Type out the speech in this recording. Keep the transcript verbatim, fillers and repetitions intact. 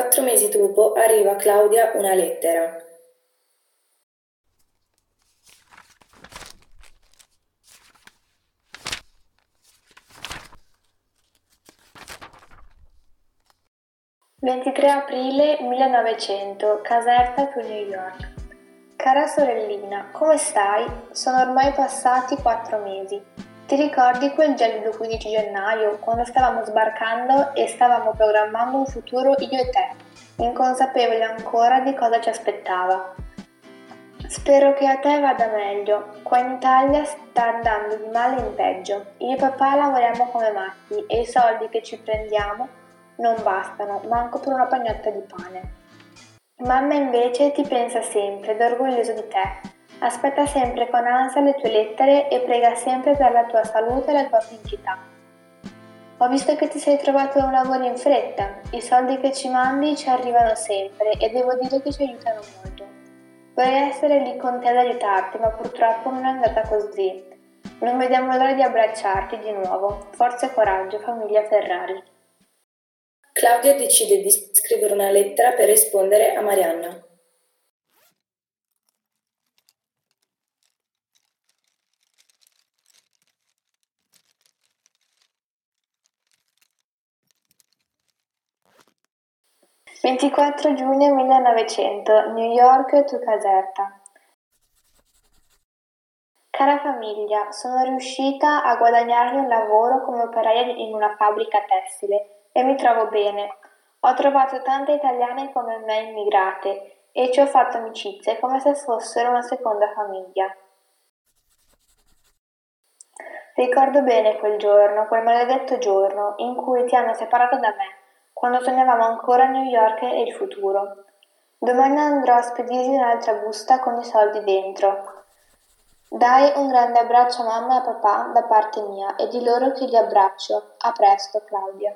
quattro mesi dopo arriva a Claudia una lettera. ventitré aprile millenovecento, Caserta to New York. Cara sorellina, come stai? Sono ormai passati quattro mesi. Ti ricordi quel gelido quindici gennaio, quando stavamo sbarcando e stavamo programmando un futuro io e te, inconsapevoli ancora di cosa ci aspettava? Spero che a te vada meglio. Qua in Italia sta andando di male in peggio. Io e papà lavoriamo come matti e i soldi che ci prendiamo non bastano, manco per una pagnotta di pane. Mamma invece ti pensa sempre ed è orgogliosa di te. Aspetta sempre con ansia le tue lettere e prega sempre per la tua salute e la tua felicità. Ho visto che ti sei trovato un lavoro in fretta. I soldi che ci mandi ci arrivano sempre e devo dire che ci aiutano molto. Vorrei essere lì con te ad aiutarti, ma purtroppo non è andata così. Non vediamo l'ora di abbracciarti di nuovo. Forza e coraggio, famiglia Ferrari. Claudia decide di scrivere una lettera per rispondere a Marianna. ventiquattro giugno millenovecento, New York to Caserta. Cara famiglia, sono riuscita a guadagnarmi un lavoro come operaia in una fabbrica tessile. E mi trovo bene. Ho trovato tante italiane come me immigrate e ci ho fatto amicizie come se fossero una seconda famiglia. Ricordo bene quel giorno, quel maledetto giorno in cui ti hanno separato da me, quando sognavamo ancora New York e il futuro. Domani andrò a spedirgli un'altra busta con i soldi dentro. Dai un grande abbraccio a mamma e a papà da parte mia e di loro che li abbraccio. A presto, Claudia.